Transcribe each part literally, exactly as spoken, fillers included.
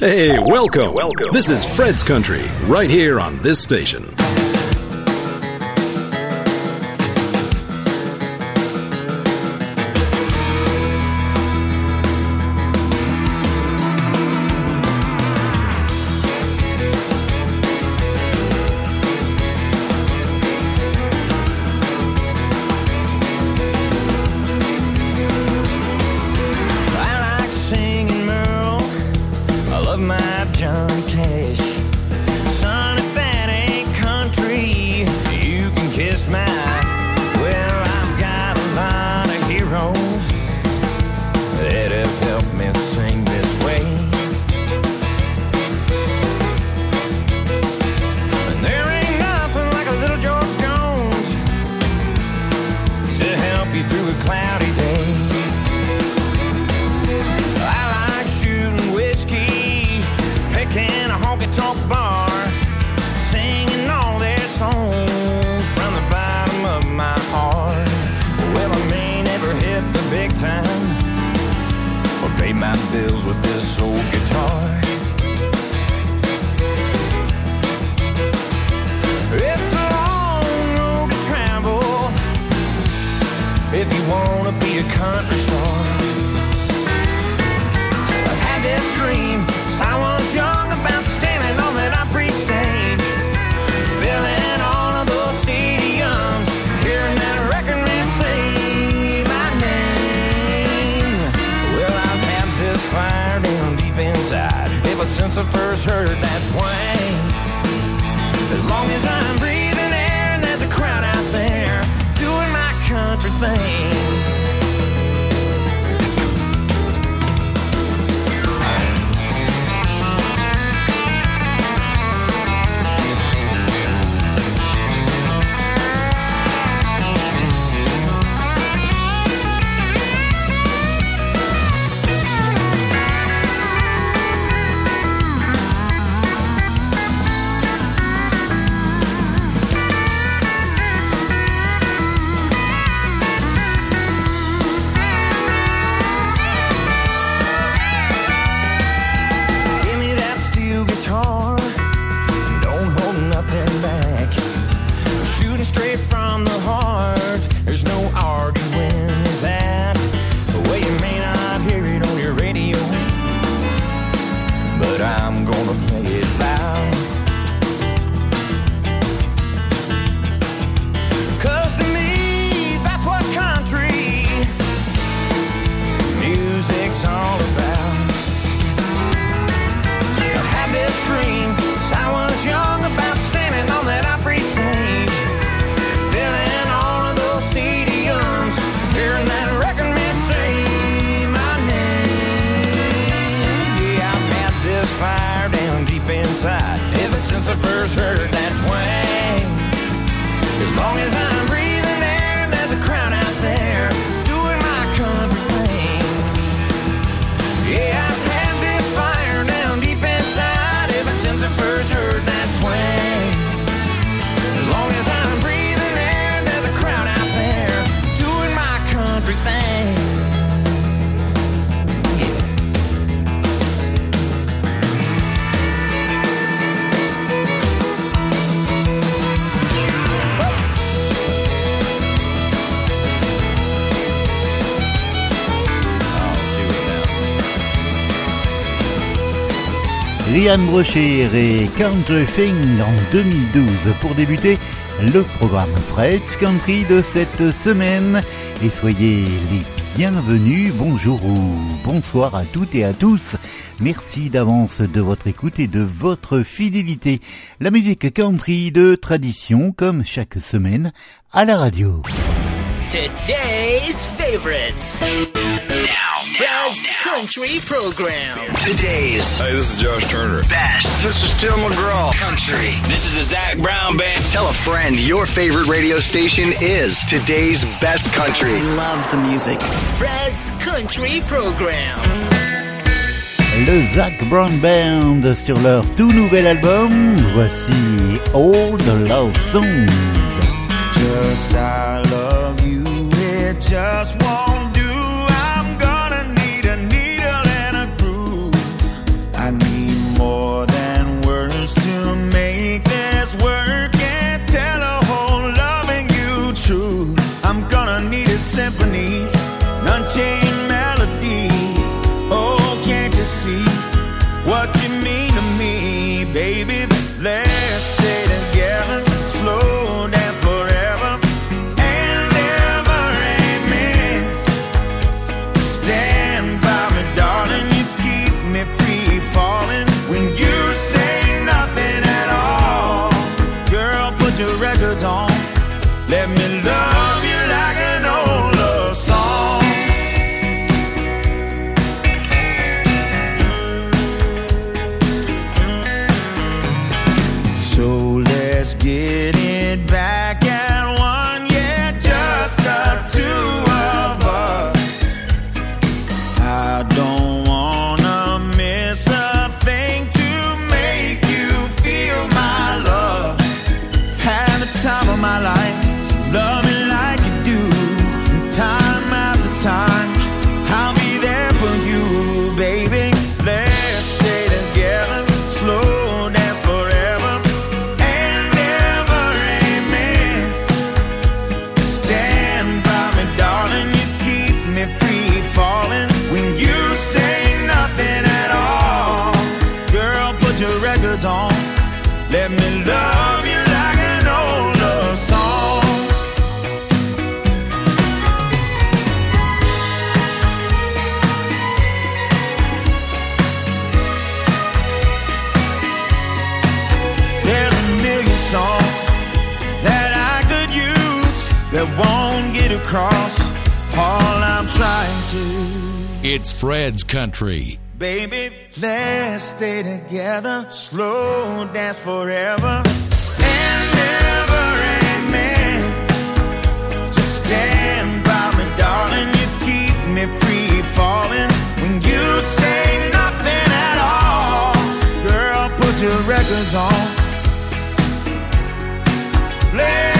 Hey, welcome. Welcome. This is Fred's Country, right here on this station. Ryan Broshear et Countrything en deux mille douze pour débuter le programme Fred's Country de cette semaine. Et soyez les bienvenus, bonjour ou bonsoir à toutes et à tous. Merci d'avance de votre écoute et de votre fidélité. La musique country de tradition comme chaque semaine à la radio. Today's favorites. Now, Fred's Country Program. Today's. Hey, this is Josh Turner. Best. This is Tim McGraw. Country. This is the Zac Brown Band. Tell a friend your favorite radio station is Today's Best Country. I love the music. Fred's Country Program. Le Zac Brown Band sur leur tout nouvel album. Voici All the Love Songs. Just I love you, it just won't do. I'm gonna need a needle and a groove. I need Let me love you like an old love song. So let's get it back at one, yeah, just the two of us. I don't wanna miss a thing to make you feel my love. I've had the time of my life. Love me like you do, and time after time, I'll be there for you, baby. Let's stay together, slow dance forever and ever, amen. Stand by me, darling, you keep me free falling when you say nothing at all. Girl, put your records on, let me love you. Cross all I'm trying to. It's Fred's Country. Baby, let's stay together, slow dance forever and ever, amen. Just stand by me, darling, you keep me free falling when you say nothing at all. Girl, put your records on, let's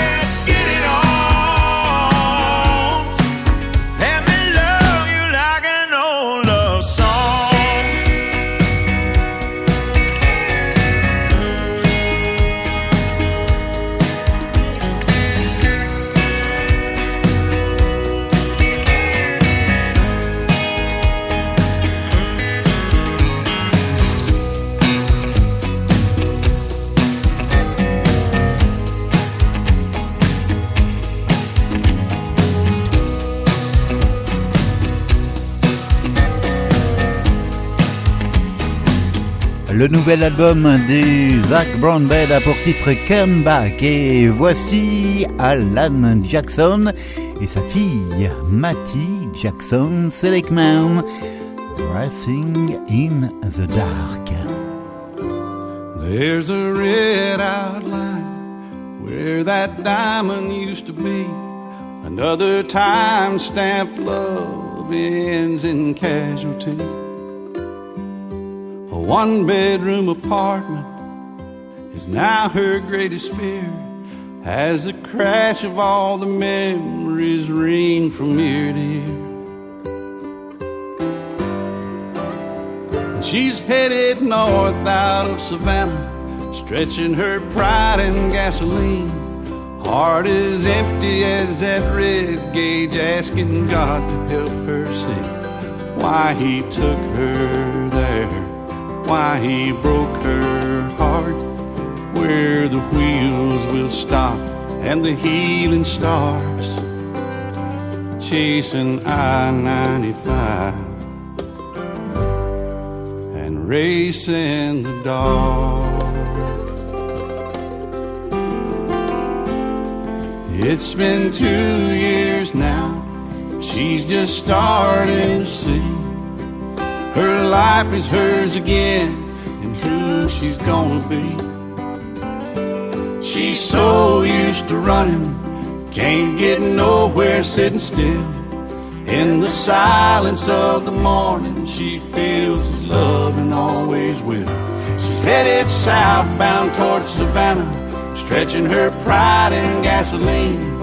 le nouvel album des Zac Brown Band a pour titre Come Back, et voici Alan Jackson et sa fille Mattie Jackson Selecman, Racing in the Dark. There's a red outline where that diamond used to be, another time stamped love ends in casualty. A one-bedroom apartment is now her greatest fear, as the crash of all the memories ring from ear to ear. And she's headed north out of Savannah, stretching her pride in gasoline, heart as empty as that red gauge, asking God to help her see why he took her there, why he broke her heart, where the wheels will stop and the healing stars, chasing I ninety-five and racing the dark. It's been two years now, she's just starting to see her life is hers again, and who she's gonna be. She's so used to running, can't get nowhere sitting still. In the silence of the morning, she feels his love and always will. She's headed southbound towards Savannah, stretching her pride in gasoline,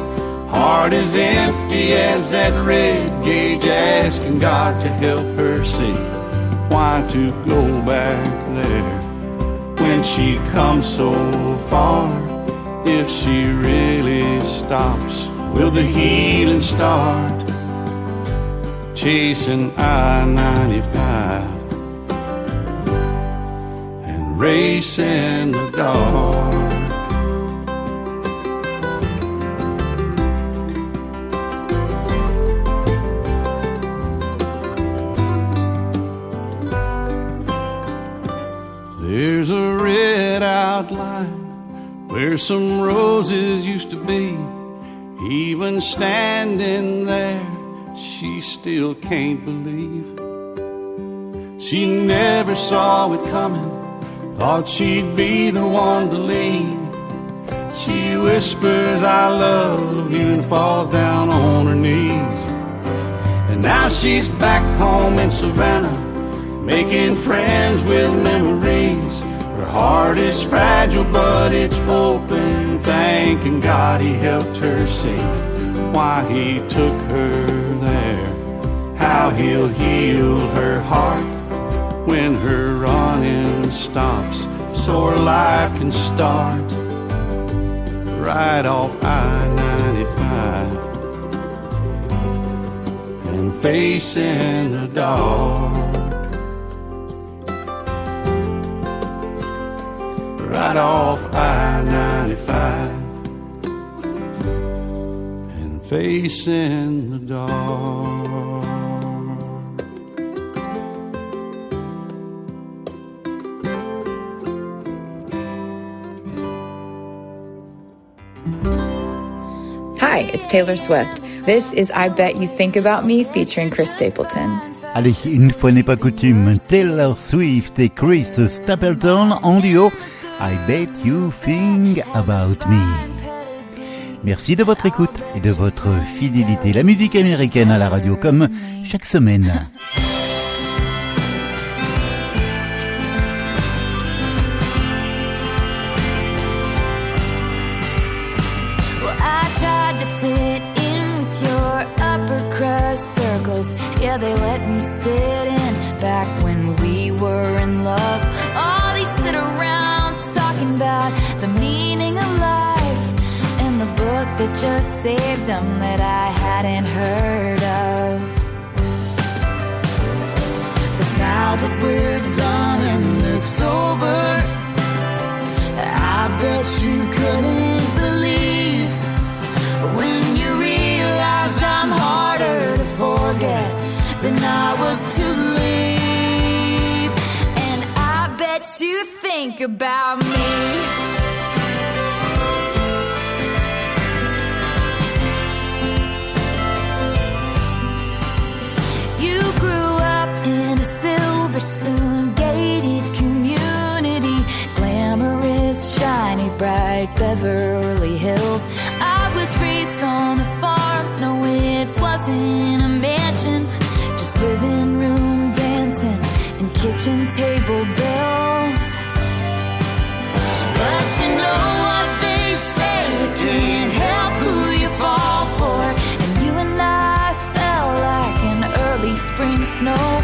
heart as empty as that red gauge, asking God to help her see why to go back there when she comes so far. If she really stops, will the healing start, chasing I ninety-five and racing the dark. There's a red outline where some roses used to be, Even standing there, she still can't believe. She never saw it coming, thought she'd be the one to leave. She whispers, I love you, and falls down on her knees. And now she's back home in Savannah, making friends with memories. Her heart is fragile, but it's open, thanking God he helped her see why he took her there, how he'll heal her heart when her running stops, so her life can start right off I ninety-five and facing the dark. Right off I ninety-five and facing the dark. Hi, it's Taylor Swift. This is I Bet You Think About Me featuring Chris Stapleton. Allez, une fois n'est pas coutume, Taylor Swift et Chris Stapleton en duo. I Bet You Think About Me. Merci de votre écoute et de votre fidélité. La musique américaine à la radio, comme chaque semaine. Well, I tried to fit in with your upper crust circles. Yeah, they let me sit in back when we were in love. All these sit around talking about the meaning of life and the book that just saved them that I hadn't heard of. But now that we're done and it's over, I bet you couldn't believe when you realized I'm harder to forget than I was to leave. You think about me. You grew up in a silver spoon gated community, glamorous, shiny, bright Beverly Hills. I was raised on a farm, no it wasn't a mansion, just living room dancing and kitchen table bills. But you know what they say, you can't help who you fall for. And you and I fell like an early spring snow,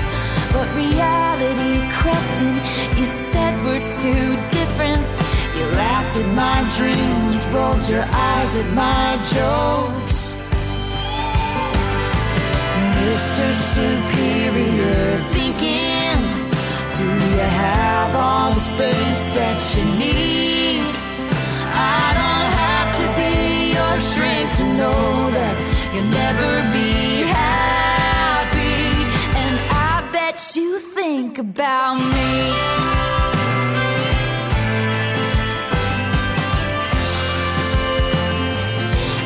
but reality crept in. You said we're too different. You laughed at my dreams, rolled your eyes at my jokes. Mister Superior thinking, do you have all the space that you need? I don't have to be your shrink to know that you'll never be happy. And I bet you think about me.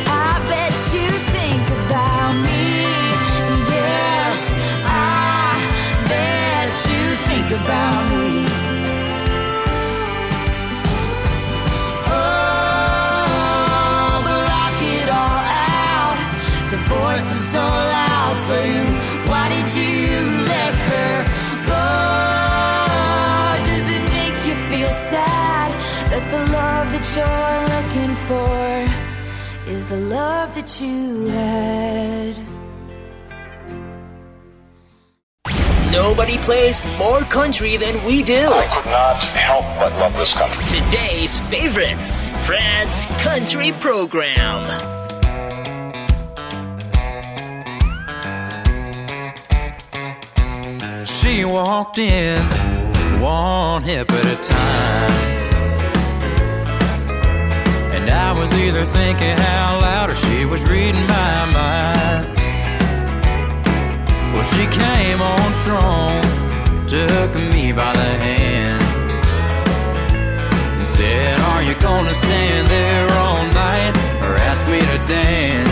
I bet you think about me. Yes, I bet you think about me. Oh, block it all out. The voice is so loud saying, why did you let her go? Does it make you feel sad that the love that you're looking for is the love that you had? Nobody plays more country than we do. I could not help but love this country. Today's favorites, Fred's Country Program. She walked in one hip at a time, and I was either thinking out loud or she was reading my mind. Well, she came on strong, took me by the hand, and said, are you gonna stand there all night or ask me to dance?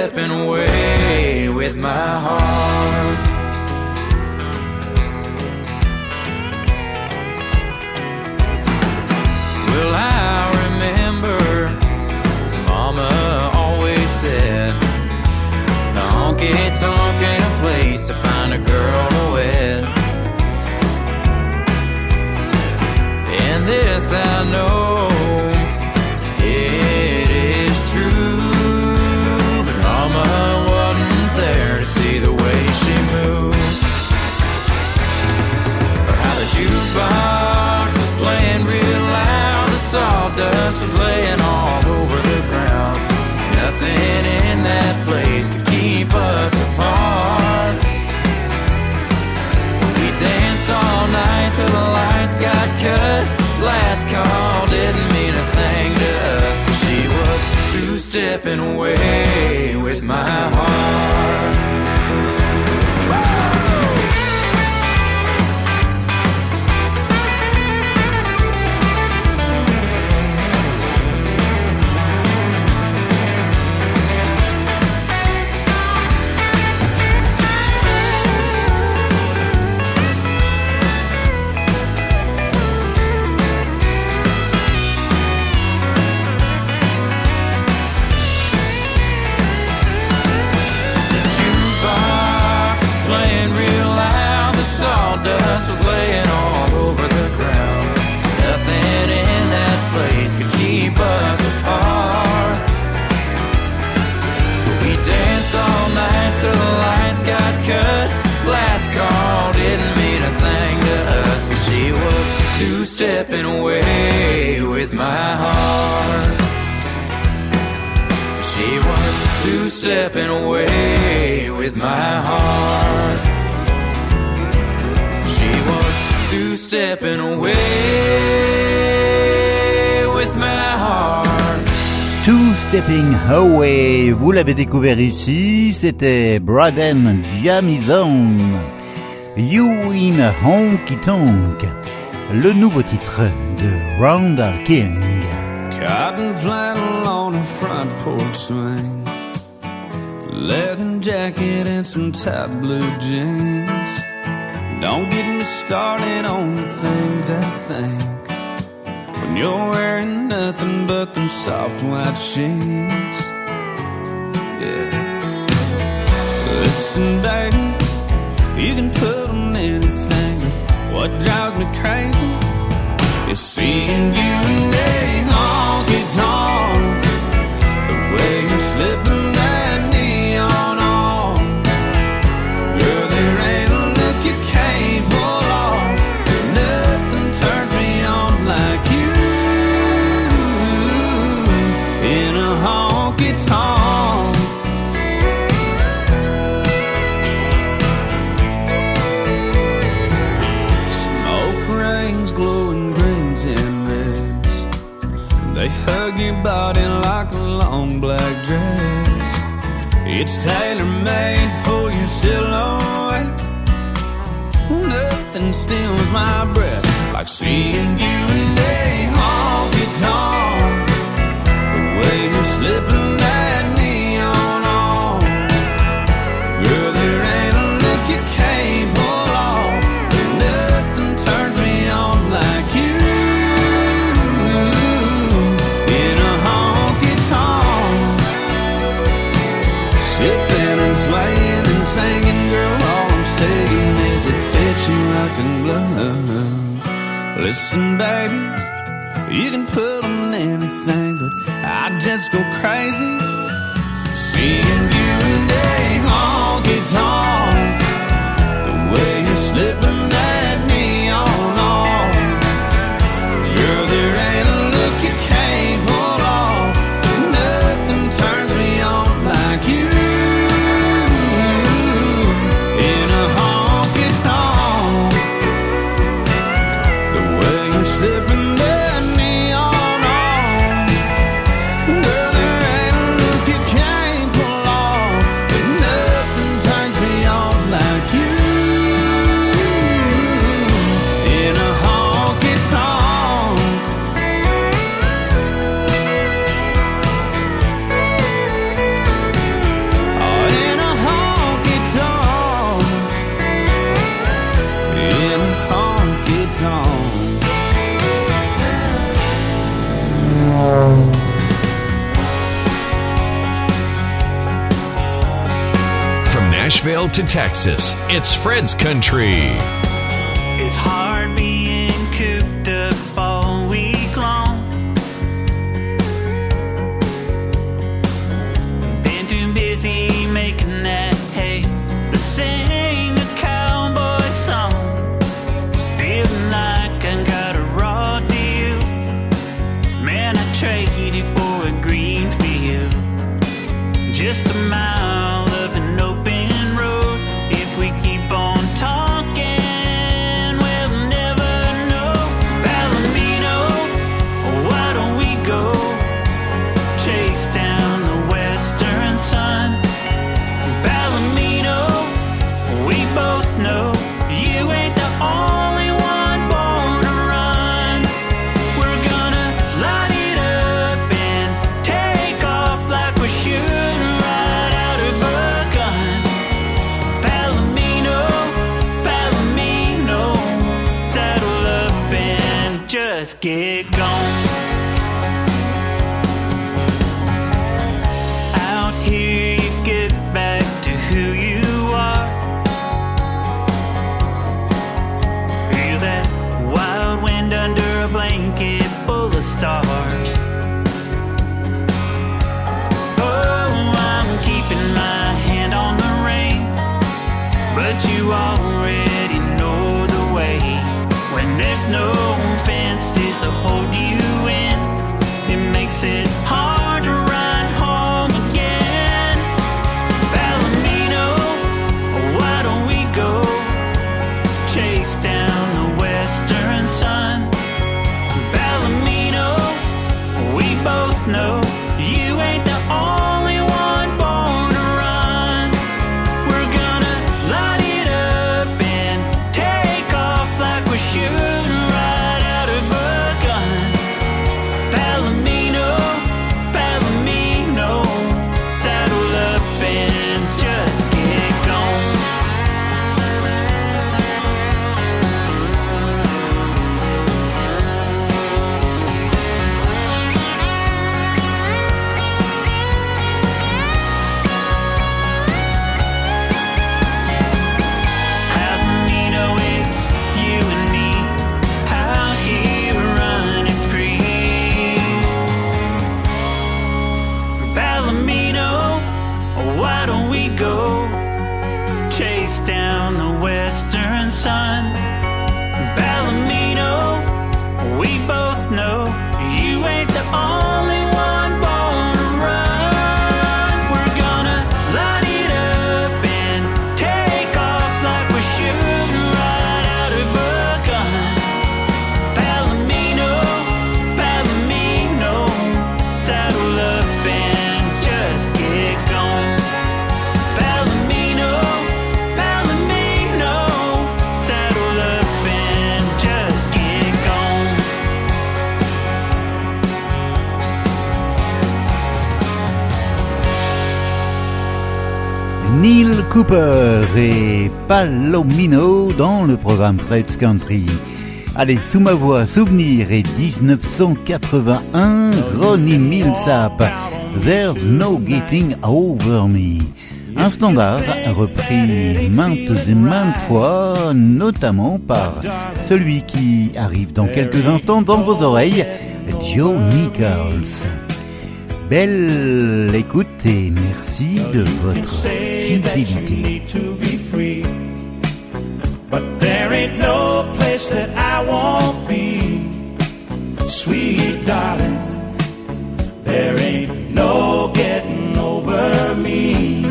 slipping away with my heart. Well, I remember Mama always said the honky-tonk ain't a place to find a girl to wed. And this I know, it is true, but Mama wasn't there to see the way she moved, or how the jukebox was playing real loud, the sawdust was laying all over the ground. Nothing in that place could keep us apart. We danced all night till the lights got cut. Last call didn't mean a thing to us. She was two-stepping away with my heart. Stepping away with my heart. She was two-stepping away with my heart. She was two-stepping away with my heart. Two-stepping away, vous l'avez découvert ici, c'était Braden Jamison, You in a Honky Tonk. Le nouveau titre de Randall King. Cotton flannel on a front porch swing, leather jacket and some tight blue jeans. Don't get me started on the things I think when you're wearing nothing but them soft white sheets. Yeah. Listen baby, you can put on anything. What drives me crazy is seeing you in a honky-tonk, the way you're slipping that neon on. Girl, there ain't a look you can't pull off, nothing turns me on like you in a honky-tonk. They hug your body like a long black dress. It's tailor-made for your silhouette. Nothing steals my breath like seeing you in a honky-tonk, the way you're slipping that neon on. Girl, there ain't a look you can't pull off, nothing turns me on like you. Listen, baby, you can put on anything, but I just go crazy seeing you in a honky-tonk, the way you're slipping that neon on. Girl, there ain't a look you can't pull off, nothing turns me on like you in a honky-tonk. Girl, there ain't a look you can't pull off. Nashville to Texas, it's Fred's Country. It's hard being cooped up all week long. Been too busy making that hay to sing a cowboy song. Feeling like I got a raw deal. Man, I trade it for a green field. Just a mile. Get gone. Out here you get back to who you are. Feel that wild wind under a blanket full of stars. Oh, I'm keeping my hand on the reins, but you already know the way. When there's no fences to hold you in, it makes it hard to ride home again. Palomino, why don't we go chase down the western sun? Palomino, we both know you ain't the only one born to run. We're gonna light it up and take off like we should. Cooper et Palomino dans le programme Fred's Country. Allez, sous ma voix, souvenir et dix-neuf cent quatre-vingt-un, Ronnie Millsap, There's No Getting Over Me. Un standard repris maintes et maintes fois, notamment par celui qui arrive dans quelques instants dans vos oreilles, Joe Nichols. Belle écoute et merci de votre fidélité. But there ain't no place that I won't be, sweet darling. There ain't no getting over me.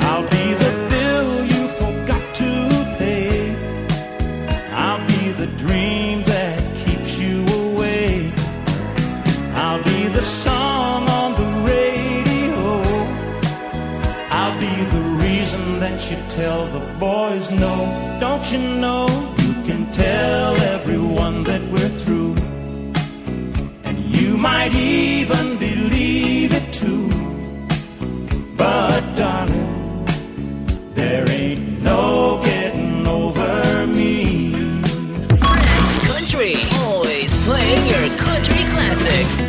I'll be the bill you forgot to pay. I'll be the dream that keeps you away. I'll be the song on the radio. I'll be the reason that you tell the boys no. Don't you know you can tell everyone that we're through? And you might even believe it too. But darling, there ain't no getting over me. Fred's Country, always playing your country classics.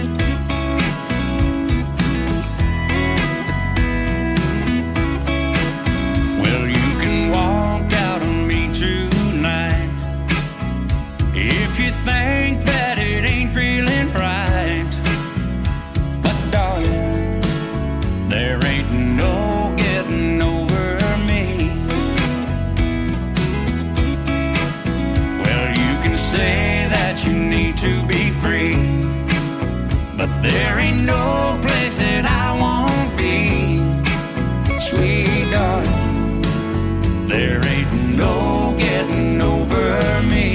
There ain't no place that I won't be, sweet darling. There ain't no getting over me.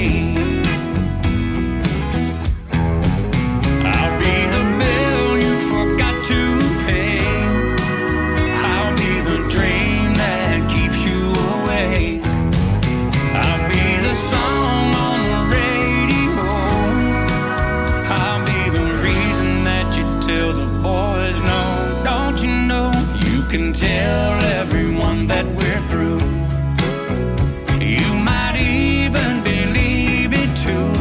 I'll be the bill you forgot to pay. I'll be the dream that keeps you awake. I'll be the song on the radio. I'll be the reason that you tell the boys no. Don't you know you can tell everyone that we're through? You might even believe it too,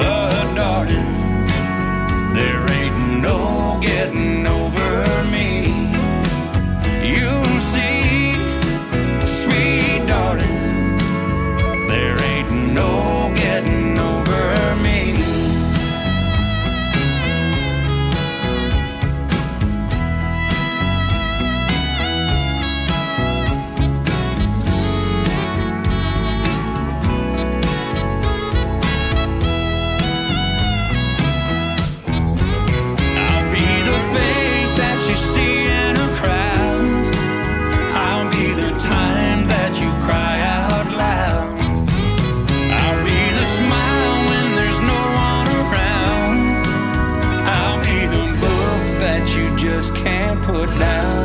but darling, there ain't no getting over me. You'll see, sweet darling, there ain't no getting over me. I'll be the face that you see in a crowd. I'll be the time that you cry out loud. I'll be the smile when there's no one around. I'll be the book that you just can't put down.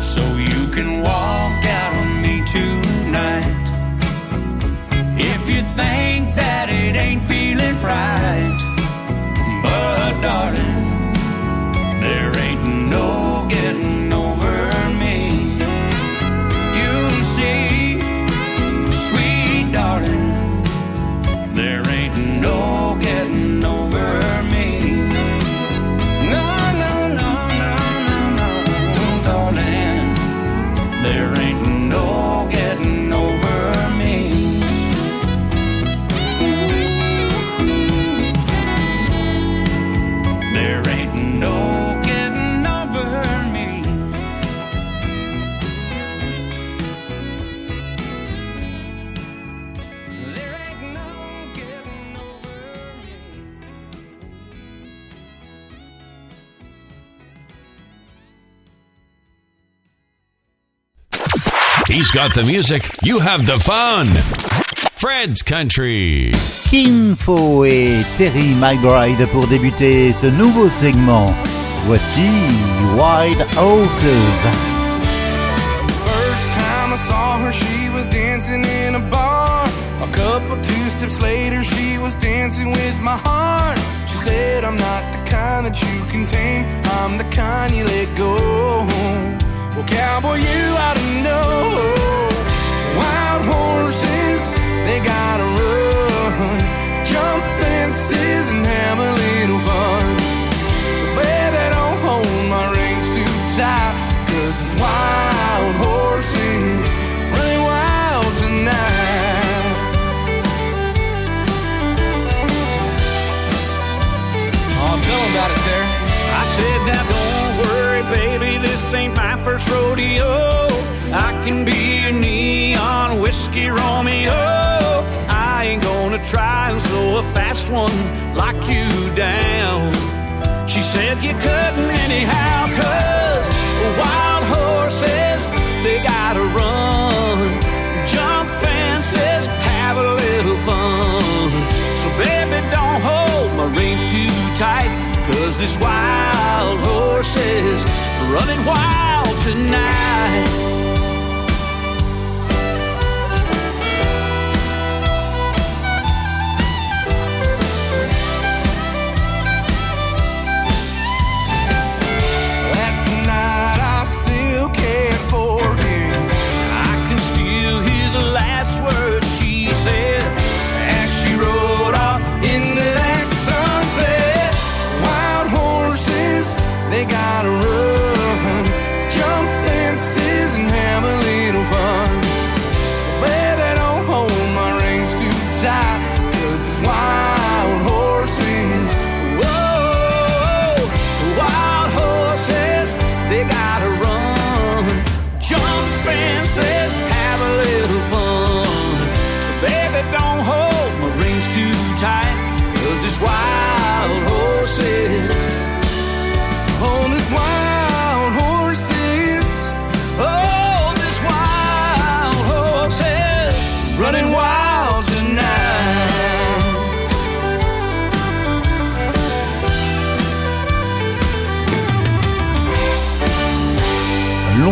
So you can walk out on me tonight. If you think that it ain't feeling right, but darling, there ain't no getting over me. You'll see, sweet darling, there ain't no getting over me. No, no, no, no, no, no, darling, there ain't no getting over me. There ain't no getting over me. There ain't no getting over me. He's got the music, you have the fun. Fred's Country. Kin Faux et Terry McBride pour débuter ce nouveau segment. Voici White Horses. First time I saw her, she was dancing in a bar. A couple two steps later, she was dancing with my heart. She said, I'm not the kind that you can tame. I'm the kind you let go. Well, cowboy, you ought to know. Wild horses, they gotta run. Jump fences and have a little fun. So baby, don't hold my reins too tight, 'cause it's wild horses running wild tonight. Oh, tell 'em about it, Sarah. I said, now don't worry, baby, this ain't my first rodeo. I can be your neon whiskey Romeo. I ain't gonna try and slow a fast one like you down. She said you couldn't anyhow, 'cause wild horses, they gotta run. Jump fences, have a little fun. So baby, don't hold my reins too tight, 'cause this wild horse is running wild tonight. They gotta run, jump fences and have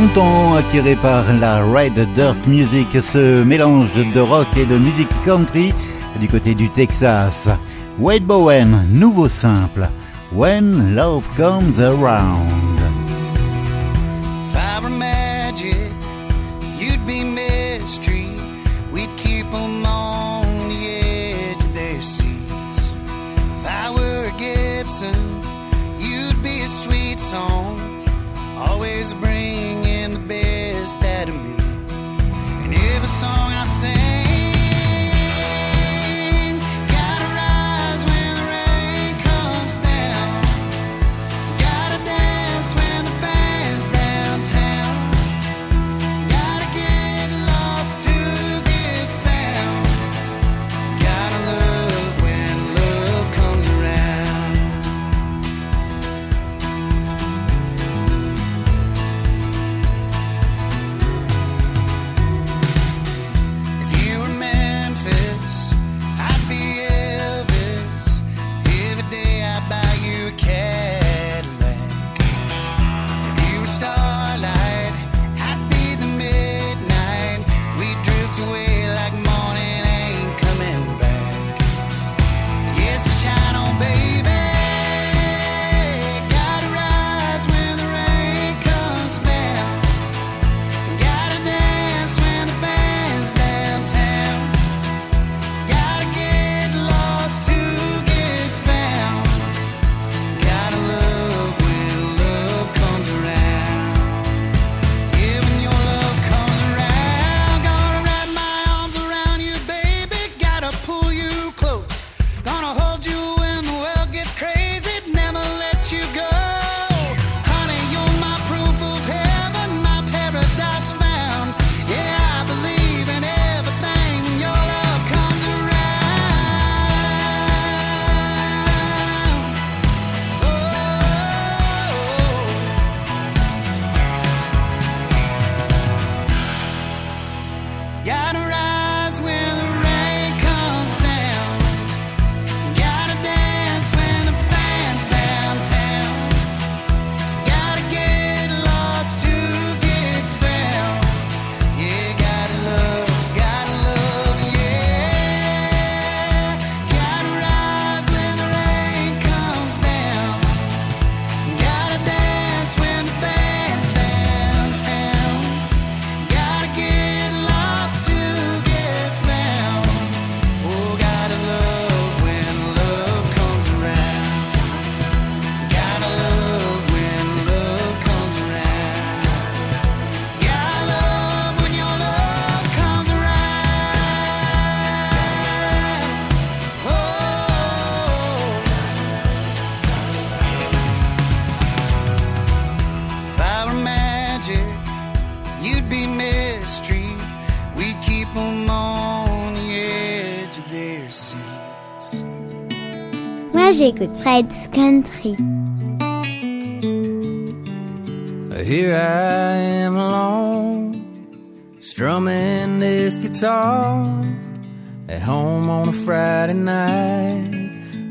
longtemps attiré par la Red Dirt Music, ce mélange de rock et de musique country du côté du Texas. Wade Bowen, nouveau simple, When Love Comes Around. If I were magic, you'd be mystery. We'd keep them on the edge of their seats. If I were a Gibson, you'd be a sweet song. Always bring in the best out of me. And every song I sing. J'écoute Fred's Country. Here I am alone, strumming this guitar at home on a Friday night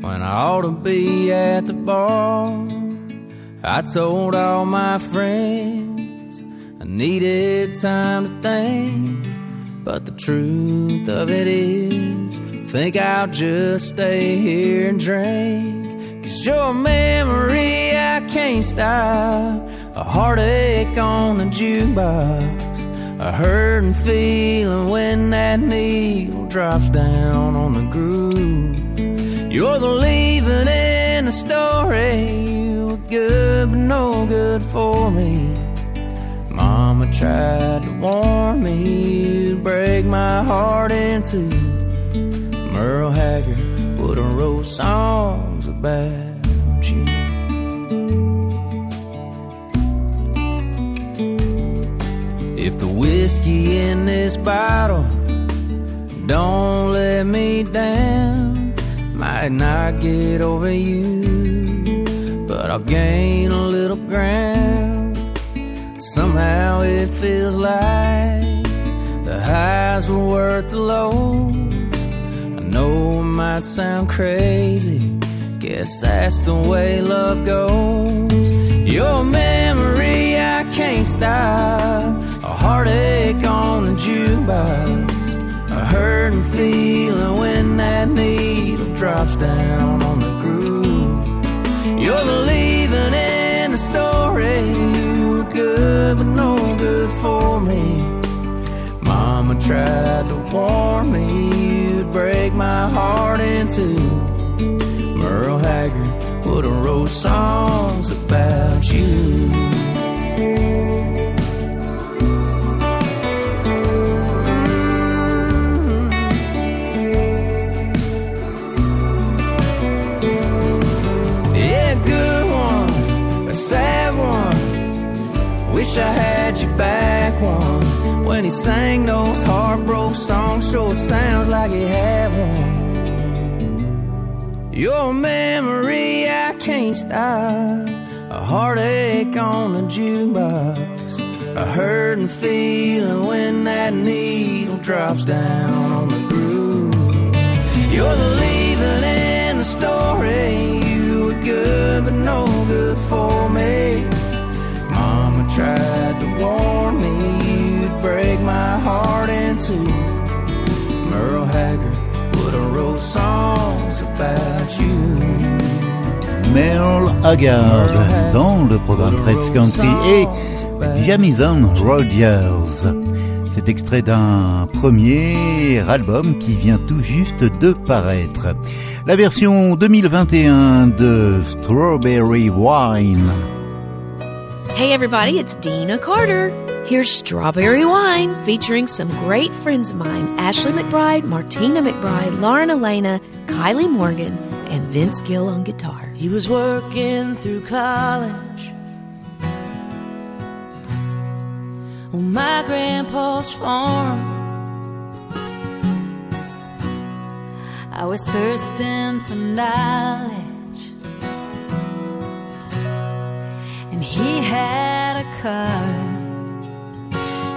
when I ought to be at the bar. I told all my friends I needed time to think, but the truth of it is think I'll just stay here and drink. 'Cause you're a memory I can't stop, a heartache on the jukebox, a hurting feeling when that needle drops down on the groove. You're the leaving in the story, you were good but no good for me. Mama tried to warn me, you'd break my heart in two. Merle Haggard would have wrote songs about you. If the whiskey in this bottle don't let me down, might not get over you, but I'll gain a little ground. Somehow it feels like the highs were worth the lows. No, it might sound crazy, guess that's the way love goes. Your memory I can't style, a heartache on the jukebox, a hurting feeling when that needle drops down on the groove. You're believing in the story, you were good but no good for me. Mama tried to warn me, you'd break my heart in two. Merle Haggard would've wrote songs about you. Yeah, a good one, a sad one, wish I had you back one. When he sang those heartbroken songs, sure sounds like he had one. Your memory I can't stop, a heartache on the jukebox, a hurting feeling when that needle drops down on the groove. You're believing in the story, you were good but no good for me. Mama tried to warn me, break my heart in two. Merle Haggard would have wrote songs about you. Merle Haggard dans le programme Fred's Country et Jameson Rodgers. C'est extrait d'un premier album qui vient tout juste de paraître. La version deux mille vingt et un de Strawberry Wine. Hey everybody, it's Deana Carter. Here's Strawberry Wine, featuring some great friends of mine, Ashley McBride, Martina McBride, Lauren Alaina, Kylie Morgan, and Vince Gill on guitar. He was working through college on my grandpa's farm. I was thirsting for knowledge, and he had a car.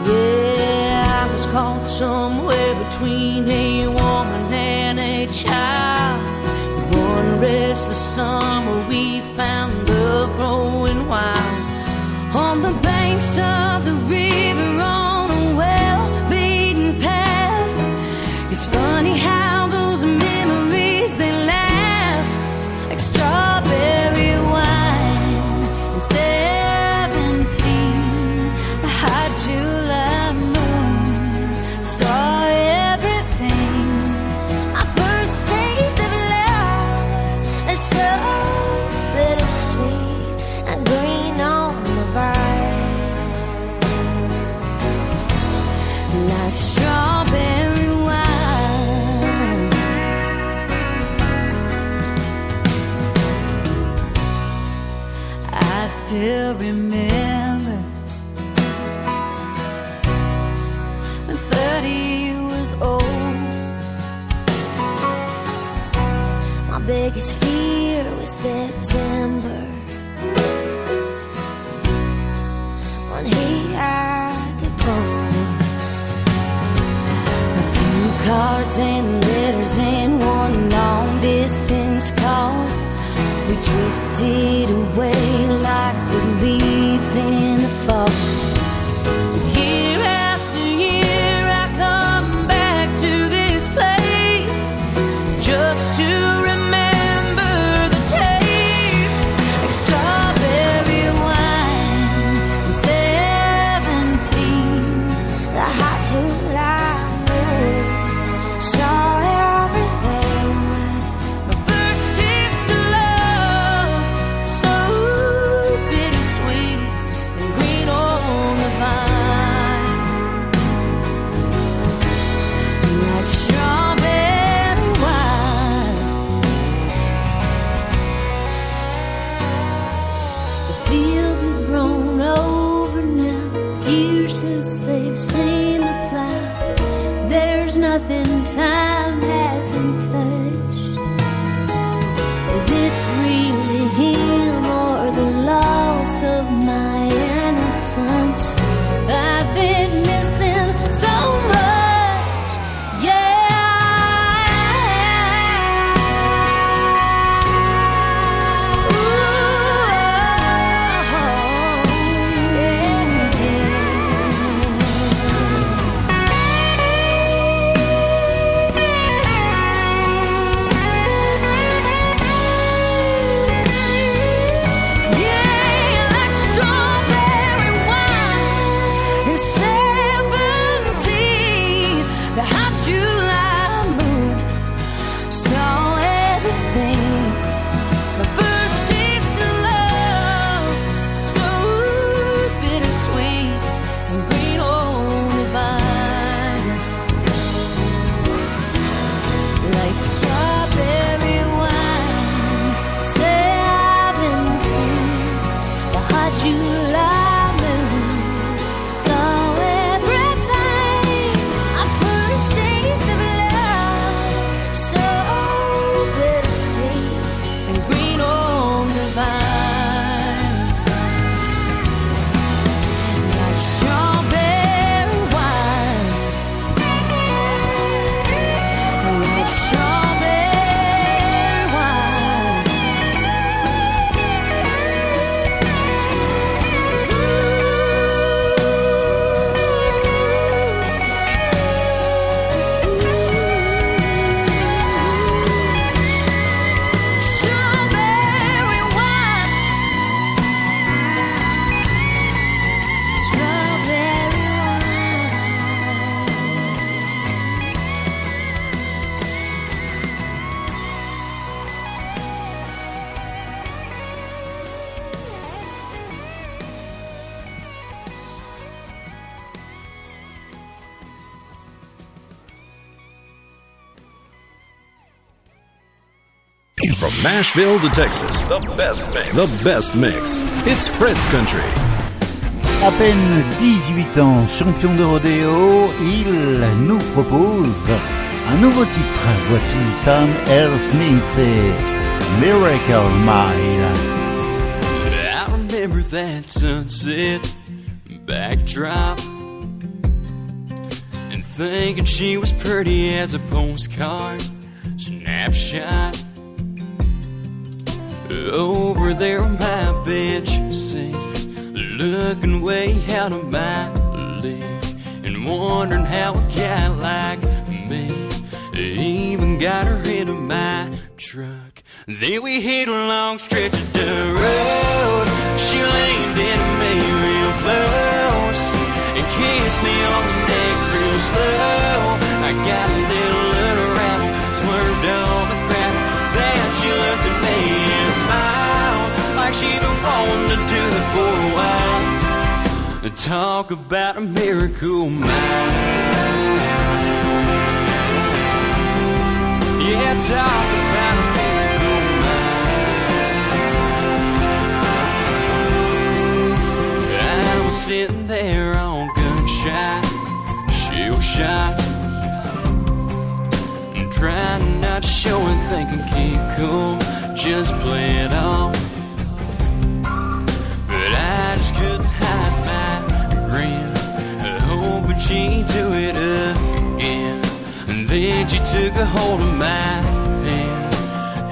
Yeah, I was caught somewhere between a woman and a child. One restless summer we found love growing wild on the banks of the river on a well-beaten path. It's funny how those memories, they last like strawberry wine and seventeen, a hot July. So bittersweet and green on the vine, like strawberry wine. I still remember when thirty was old. My biggest fear was September, when he had the cold. A few cards and letters and one long distance call. We drifted away like the leaves in the fall. Time hasn't touched. Is it really him or the loss of my innocence? I've been missing so much. Yeah. Ooh, oh, oh, yeah. From Nashville to Texas, the best mix. The best mix. It's Fred's Country. À peine dix-huit ans, champion de rodéo, il nous propose un nouveau titre. Voici Sam L. Smith et Miracle Mile. I remember that sunset backdrop and thinking she was pretty as a postcard snapshot. Over there on my bench, sing, looking way out of my league, and wondering how a guy like me even got her into my truck. Then we hit a long stretch of the road. She leaned into me real close and kissed me on the neck real slow. I got a little look around, swerved all the crowd. Then she looked at me. Like she don't want to do it for a while. Talk about a miracle mile. Yeah, talk about a miracle mile. I was sitting there all gunshot, shell shot, and trying not to show and thinking keep cool, just play it off. But I just couldn't hide my grin, hoping she'd do it again. And then she took a hold of my hand.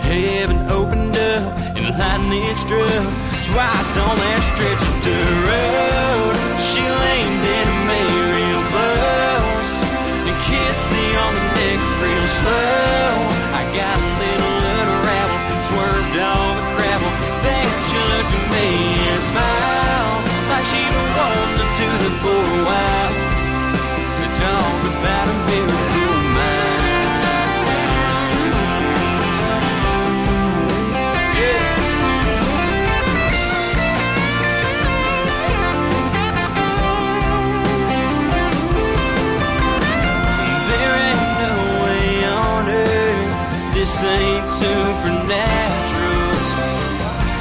Heaven opened up and lightning struck twice on that stretch of the road. She leaned into me real close and kissed me on the neck real slow. I got a little unravel, swerved all the gravel. Then she looked at me. Smile, like she don't want to do it for a while. It's all about a miracle mile. Yeah. There ain't no way on earth, this ain't supernatural.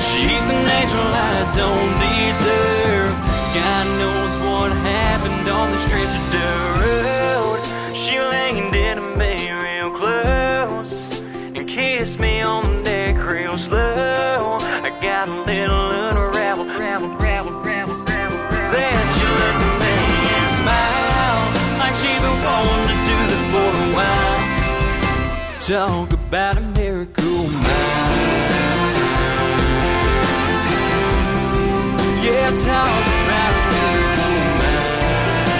She's an angel I don't deserve. God knows what happened on the stretch of the road. She leaned into me real close and kissed me on the neck real slow. I got a little unravel, gravel, gravel, gravel, gravel. Then she looked at me and smiled like she'd been wanting to do that for a while. Talk about a miracle mile. It's all about a miracle mile.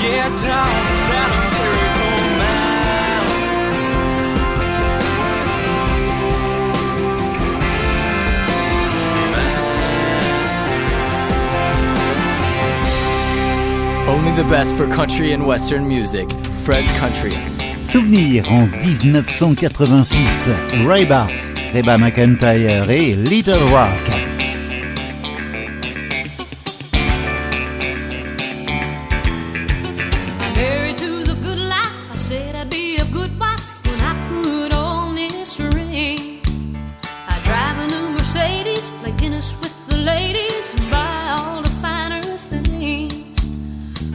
Yeah, it's all about a miracle mile. Only the best for country and western music. Fred's Country. Souvenir en dix-neuf cent quatre-vingt-six. Reba. Reba McEntire et Little Rock. Married to the good life, I said I'd be a good wife when I put on this ring. I drive a new Mercedes, play Guinness with the ladies, and buy all the finer things.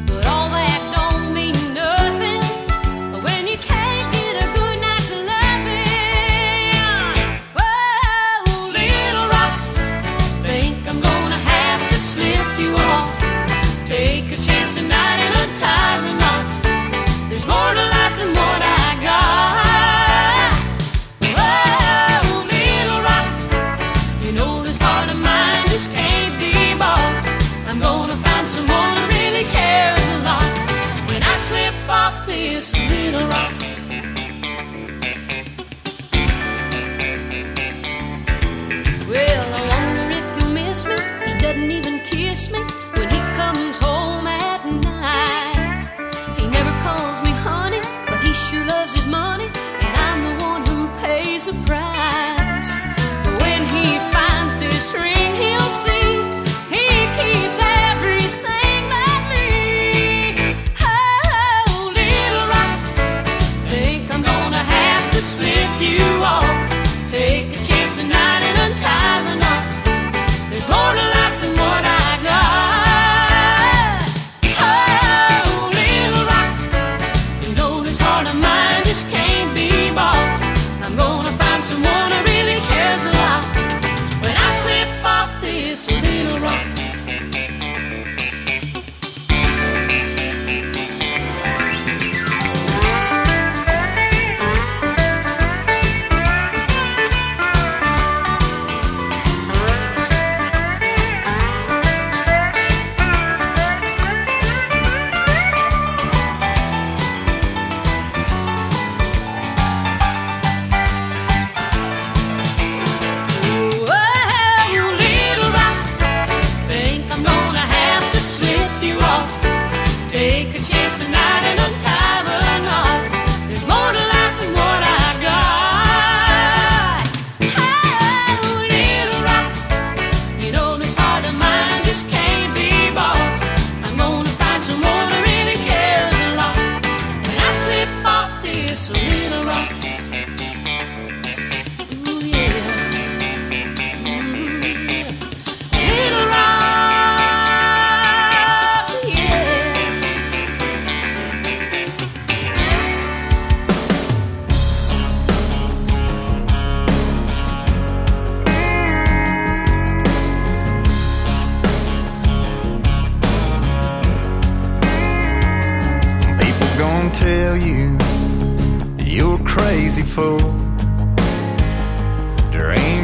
But all that don't mean nothing when you can't get a good night's loving. Little Rock,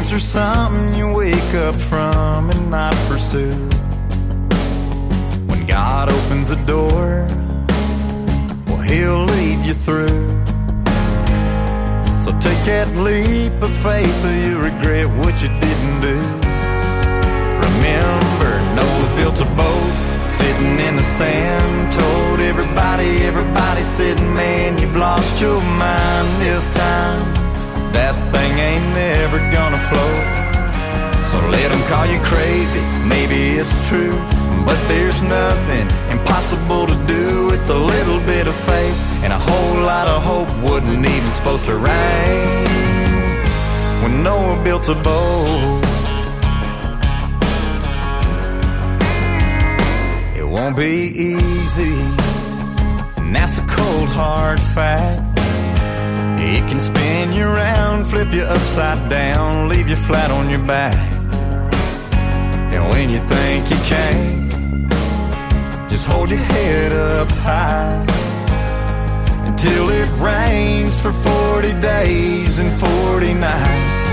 dreams are something you wake up from and not pursue. When God opens a door, well, he'll lead you through. So take that leap of faith or you regret what you didn't do. Remember, Noah built a boat sitting in the sand, told everybody, everybody said, man, you've lost your mind this time. That thing ain't never gonna float. So let them call you crazy, maybe it's true, but there's nothing impossible to do with a little bit of faith, and a whole lot of hope wasn't even supposed to rain when Noah built a boat. Won't be easy, and that's a cold hard fact. It can spin you around, flip you upside down, leave you flat on your back. And when you think you can't, just hold your head up high until it rains for forty days and forty nights.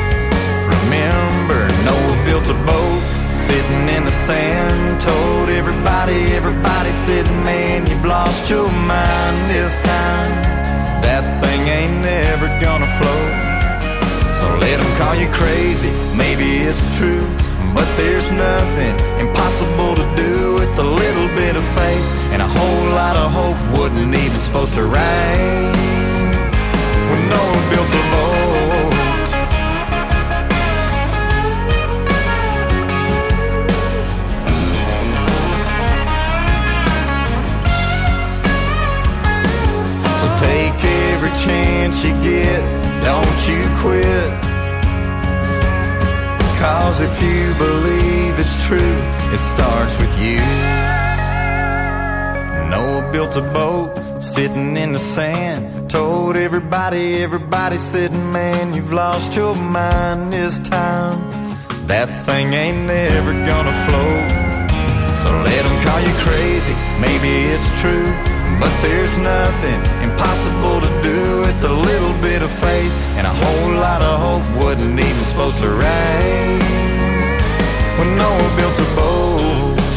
Remember, Noah built a boat sitting in the sand, told everybody, everybody said, man, you've lost your mind this time. That thing ain't never gonna float. So let them call you crazy, maybe it's true, but there's nothing impossible to do with a little bit of faith, and a whole lot of hope wasn't even supposed to rain when Noah built a boat. Take every chance you get, don't you quit. Cause if you believe it's true, it starts with you. Noah built a boat, sitting in the sand, told everybody, everybody said, man, you've lost your mind this time. That thing ain't never gonna float. So let them call you crazy, maybe it's true, but there's nothing impossible to do with a little bit of faith, and a whole lot of hope wasn't even supposed to rain when Noah built a boat.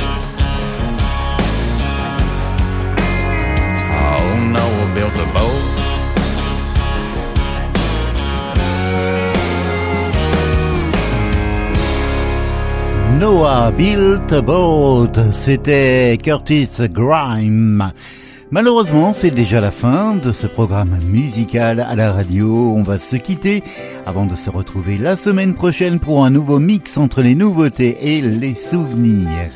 Oh, Noah built a boat. Noah built a boat, c'était Curtis Grimes. Malheureusement, c'est déjà la fin de ce programme musical à la radio. On va se quitter avant de se retrouver la semaine prochaine pour un nouveau mix entre les nouveautés et les souvenirs.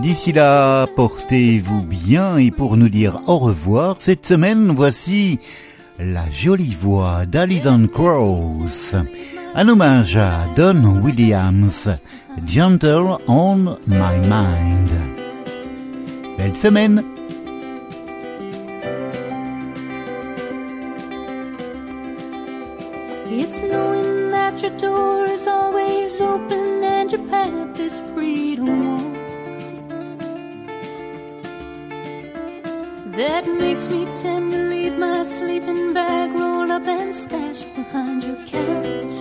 D'ici là, portez-vous bien, et pour nous dire au revoir, cette semaine, voici la jolie voix d'Alison Krauss. Un hommage à Don Williams, Gentle on My Mind. Belle semaine! It's knowing that your door is always open and your path is free to walk that makes me tend to leave my sleeping bag rolled up and stashed behind your couch.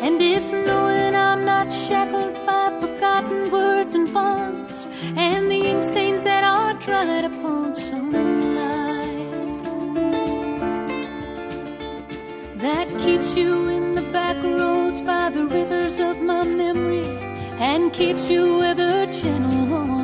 And it's knowing I'm not shackled by forgotten words and bonds and the ink stains that are dried upon some light that keeps you in the back roads by the rivers of my memory and keeps you ever gentle.